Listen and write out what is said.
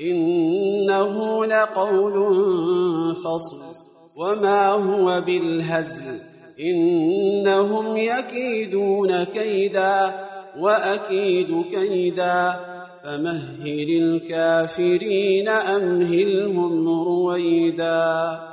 إنه لقول فصل وما هو بالهزل إنهم يكيدون كيدا وأكيد كيدا فمهل الكافرين أمهلهم رويدا.